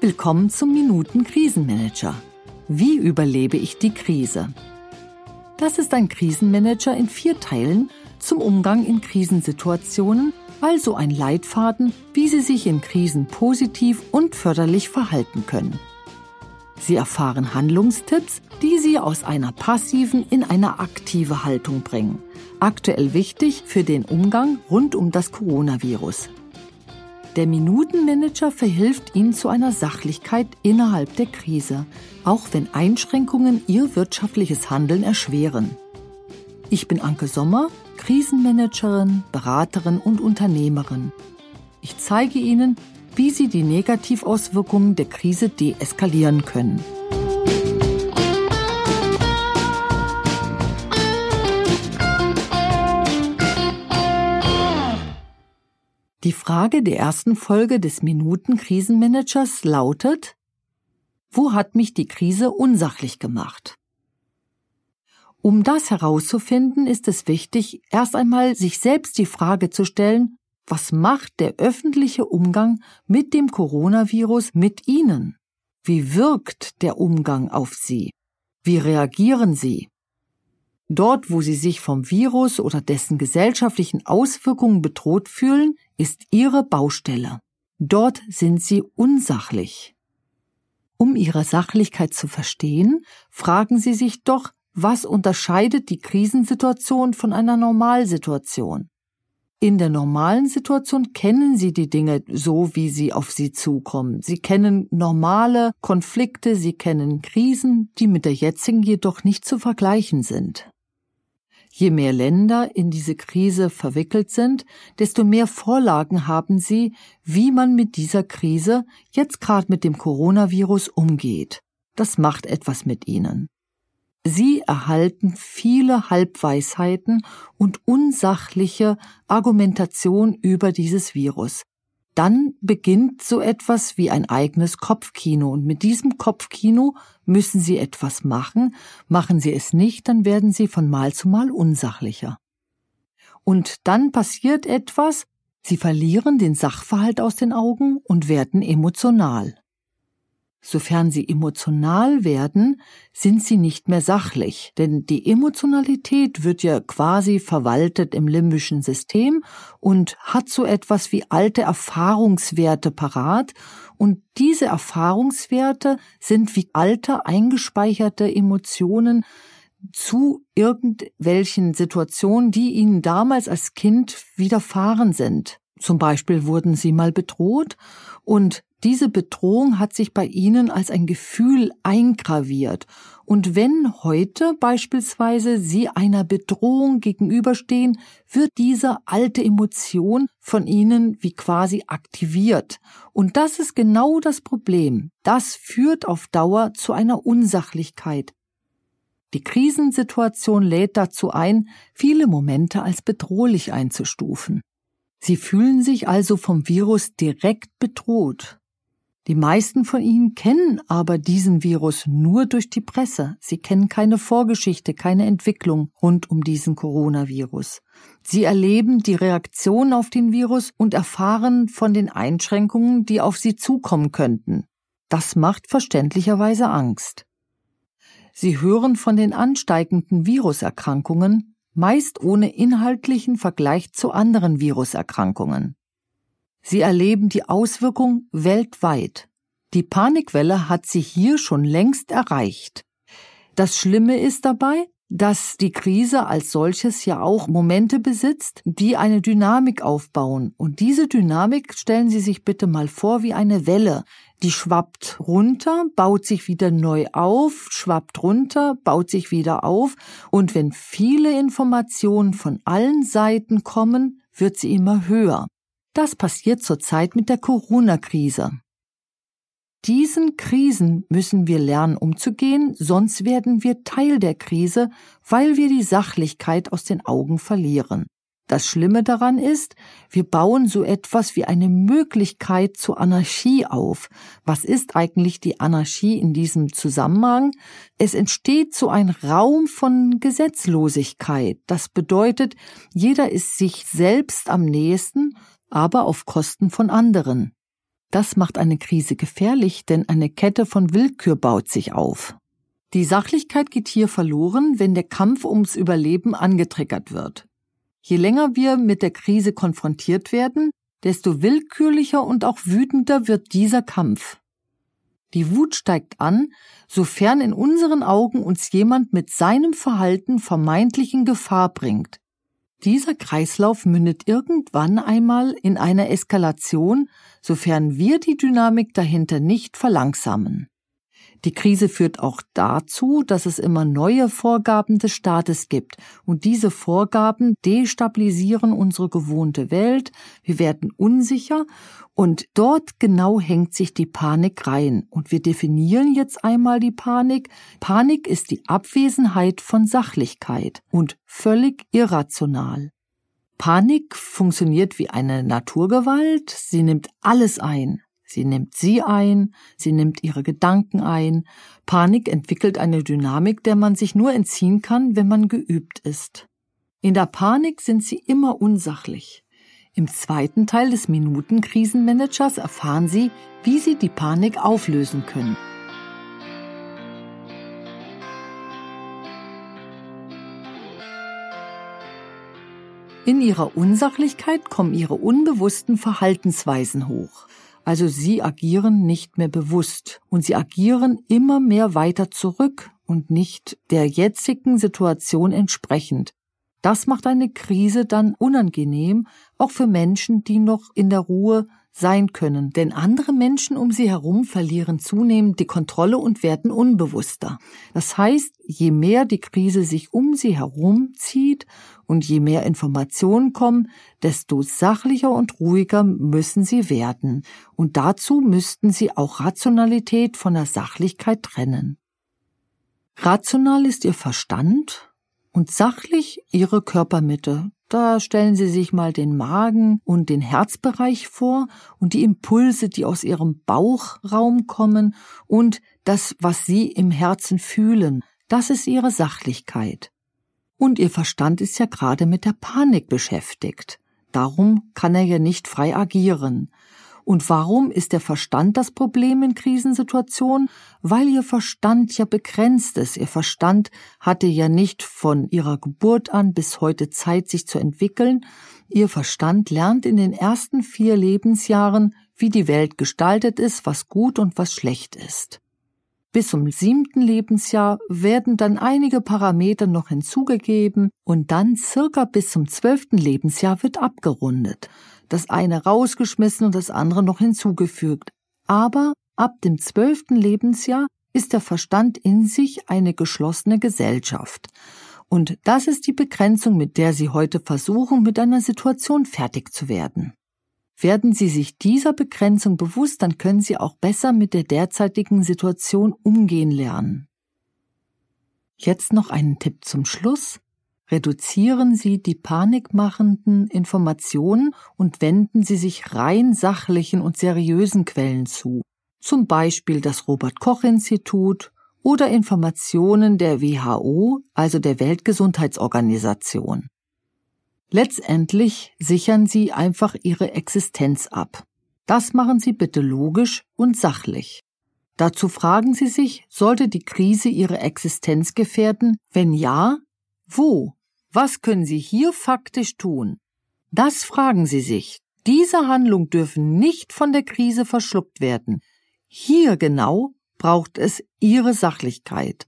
Willkommen zum Minuten-Krisenmanager. Wie überlebe ich die Krise? Das ist ein Krisenmanager in 4 Teilen zum Umgang in Krisensituationen, also ein Leitfaden, wie Sie sich in Krisen positiv und förderlich verhalten können. Sie erfahren Handlungstipps, die Sie aus einer passiven in eine aktive Haltung bringen. Aktuell wichtig für den Umgang rund um das Coronavirus. Der Minutenmanager verhilft Ihnen zu einer Sachlichkeit innerhalb der Krise, auch wenn Einschränkungen Ihr wirtschaftliches Handeln erschweren. Ich bin Anke Sommer, Krisenmanagerin, Beraterin und Unternehmerin. Ich zeige Ihnen, wie Sie die Negativauswirkungen der Krise deeskalieren können. Die Frage der ersten Folge des Minuten-Krisenmanagers lautet: Wo hat mich die Krise unsachlich gemacht? Um das herauszufinden, ist es wichtig, erst einmal sich selbst die Frage zu stellen: Was macht der öffentliche Umgang mit dem Coronavirus mit Ihnen? Wie wirkt der Umgang auf Sie? Wie reagieren Sie? Dort, wo Sie sich vom Virus oder dessen gesellschaftlichen Auswirkungen bedroht fühlen, ist Ihre Baustelle. Dort sind Sie unsachlich. Um Ihre Sachlichkeit zu verstehen, fragen Sie sich doch, was unterscheidet die Krisensituation von einer Normalsituation? In der normalen Situation kennen Sie die Dinge so, wie sie auf Sie zukommen. Sie kennen normale Konflikte, Sie kennen Krisen, die mit der jetzigen jedoch nicht zu vergleichen sind. Je mehr Länder in diese Krise verwickelt sind, desto mehr Vorlagen haben Sie, wie man mit dieser Krise, jetzt gerade mit dem Coronavirus, umgeht. Das macht etwas mit Ihnen. Sie erhalten viele Halbweisheiten und unsachliche Argumentation über dieses Virus. Dann beginnt so etwas wie ein eigenes Kopfkino. Und mit diesem Kopfkino müssen Sie etwas machen. Machen Sie es nicht, dann werden Sie von Mal zu Mal unsachlicher. Und dann passiert etwas. Sie verlieren den Sachverhalt aus den Augen und werden emotional. Sofern Sie emotional werden, sind Sie nicht mehr sachlich, denn die Emotionalität wird ja quasi verwaltet im limbischen System und hat so etwas wie alte Erfahrungswerte parat, und diese Erfahrungswerte sind wie alte, eingespeicherte Emotionen zu irgendwelchen Situationen, die Ihnen damals als Kind widerfahren sind. Zum Beispiel wurden Sie mal bedroht und diese Bedrohung hat sich bei Ihnen als ein Gefühl eingraviert. Und wenn heute beispielsweise Sie einer Bedrohung gegenüberstehen, wird diese alte Emotion von Ihnen wie quasi aktiviert. Und das ist genau das Problem. Das führt auf Dauer zu einer Unsachlichkeit. Die Krisensituation lädt dazu ein, viele Momente als bedrohlich einzustufen. Sie fühlen sich also vom Virus direkt bedroht. Die meisten von Ihnen kennen aber diesen Virus nur durch die Presse. Sie kennen keine Vorgeschichte, keine Entwicklung rund um diesen Coronavirus. Sie erleben die Reaktion auf den Virus und erfahren von den Einschränkungen, die auf Sie zukommen könnten. Das macht verständlicherweise Angst. Sie hören von den ansteigenden Viruserkrankungen, meist ohne inhaltlichen Vergleich zu anderen Viruserkrankungen. Sie erleben die Auswirkung weltweit. Die Panikwelle hat Sie hier schon längst erreicht. Das Schlimme ist dabei, dass die Krise als solches ja auch Momente besitzt, die eine Dynamik aufbauen. Und diese Dynamik stellen Sie sich bitte mal vor wie eine Welle. Die schwappt runter, baut sich wieder neu auf, schwappt runter, baut sich wieder auf. Und wenn viele Informationen von allen Seiten kommen, wird sie immer höher. Das passiert zurzeit mit der Corona-Krise. Diesen Krisen müssen wir lernen umzugehen, sonst werden wir Teil der Krise, weil wir die Sachlichkeit aus den Augen verlieren. Das Schlimme daran ist, wir bauen so etwas wie eine Möglichkeit zur Anarchie auf. Was ist eigentlich die Anarchie in diesem Zusammenhang? Es entsteht so ein Raum von Gesetzlosigkeit. Das bedeutet, jeder ist sich selbst am nächsten, aber auf Kosten von anderen. Das macht eine Krise gefährlich, denn eine Kette von Willkür baut sich auf. Die Sachlichkeit geht hier verloren, wenn der Kampf ums Überleben angetriggert wird. Je länger wir mit der Krise konfrontiert werden, desto willkürlicher und auch wütender wird dieser Kampf. Die Wut steigt an, sofern in unseren Augen uns jemand mit seinem Verhalten vermeintlich in Gefahr bringt. Dieser Kreislauf mündet irgendwann einmal in einer Eskalation, sofern wir die Dynamik dahinter nicht verlangsamen. Die Krise führt auch dazu, dass es immer neue Vorgaben des Staates gibt, und diese Vorgaben destabilisieren unsere gewohnte Welt, wir werden unsicher, und dort genau hängt sich die Panik rein. Und wir definieren jetzt einmal die Panik. Panik ist die Abwesenheit von Sachlichkeit und völlig irrational. Panik funktioniert wie eine Naturgewalt, sie nimmt alles ein. Sie nimmt sie ein, sie nimmt ihre Gedanken ein. Panik entwickelt eine Dynamik, der man sich nur entziehen kann, wenn man geübt ist. In der Panik sind sie immer unsachlich. Im zweiten Teil des Minuten-Krisenmanagers erfahren Sie, wie Sie die Panik auflösen können. In ihrer Unsachlichkeit kommen ihre unbewussten Verhaltensweisen hoch. Also sie agieren nicht mehr bewusst und sie agieren immer mehr weiter zurück und nicht der jetzigen Situation entsprechend. Das macht eine Krise dann unangenehm, auch für Menschen, die noch in der Ruhe sein können. Denn andere Menschen um sie herum verlieren zunehmend die Kontrolle und werden unbewusster. Das heißt, je mehr die Krise sich um sie herum zieht und je mehr Informationen kommen, desto sachlicher und ruhiger müssen sie werden. Und dazu müssten sie auch Rationalität von der Sachlichkeit trennen. Rational ist ihr Verstand und sachlich ihre Körpermitte. Da stellen Sie sich mal den Magen und den Herzbereich vor und die Impulse, die aus Ihrem Bauchraum kommen und das, was Sie im Herzen fühlen. Das ist Ihre Sachlichkeit. Und Ihr Verstand ist ja gerade mit der Panik beschäftigt. Darum kann er ja nicht frei agieren. Und warum ist der Verstand das Problem in Krisensituationen? Weil Ihr Verstand ja begrenzt ist. Ihr Verstand hatte ja nicht von Ihrer Geburt an bis heute Zeit, sich zu entwickeln. Ihr Verstand lernt in den ersten 4 Lebensjahren, wie die Welt gestaltet ist, was gut und was schlecht ist. Bis zum 7. Lebensjahr werden dann einige Parameter noch hinzugegeben und dann circa bis zum 12. Lebensjahr wird abgerundet. Das eine rausgeschmissen und das andere noch hinzugefügt. Aber ab dem 12. Lebensjahr ist der Verstand in sich eine geschlossene Gesellschaft. Und das ist die Begrenzung, mit der Sie heute versuchen, mit einer Situation fertig zu werden. Werden Sie sich dieser Begrenzung bewusst, dann können Sie auch besser mit der derzeitigen Situation umgehen lernen. Jetzt noch einen Tipp zum Schluss. Reduzieren Sie die panikmachenden Informationen und wenden Sie sich rein sachlichen und seriösen Quellen zu, zum Beispiel das Robert-Koch-Institut oder Informationen der WHO, also der Weltgesundheitsorganisation. Letztendlich sichern Sie einfach Ihre Existenz ab. Das machen Sie bitte logisch und sachlich. Dazu fragen Sie sich, sollte die Krise Ihre Existenz gefährden? Wenn ja, wo? Was können Sie hier faktisch tun? Das fragen Sie sich. Diese Handlungen dürfen nicht von der Krise verschluckt werden. Hier genau braucht es Ihre Sachlichkeit.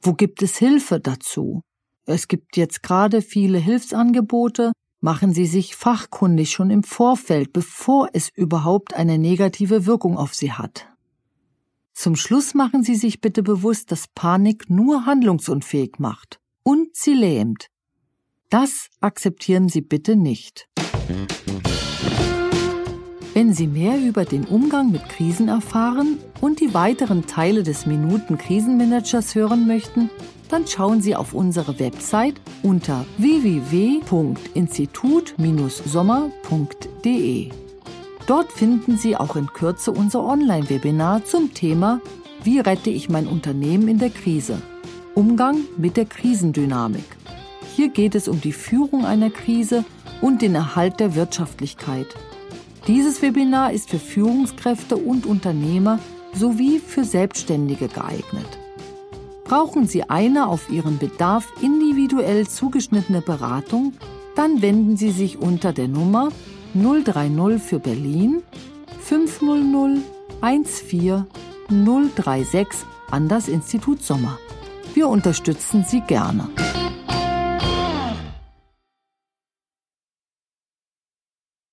Wo gibt es Hilfe dazu? Es gibt jetzt gerade viele Hilfsangebote. Machen Sie sich fachkundig schon im Vorfeld, bevor es überhaupt eine negative Wirkung auf Sie hat. Zum Schluss machen Sie sich bitte bewusst, dass Panik nur handlungsunfähig macht und sie lähmt. Das akzeptieren Sie bitte nicht. Wenn Sie mehr über den Umgang mit Krisen erfahren und die weiteren Teile des Minuten-Krisenmanagers hören möchten, dann schauen Sie auf unsere Website unter www.institut-sommer.de. Dort finden Sie auch in Kürze unser Online-Webinar zum Thema „Wie rette ich mein Unternehmen in der Krise? Umgang mit der Krisendynamik“. Hier geht es um die Führung einer Krise und den Erhalt der Wirtschaftlichkeit. Dieses Webinar ist für Führungskräfte und Unternehmer sowie für Selbstständige geeignet. Brauchen Sie eine auf Ihren Bedarf individuell zugeschnittene Beratung? Dann wenden Sie sich unter der Nummer 030 für Berlin 500 14 036 an das Institut Sommer. Wir unterstützen Sie gerne.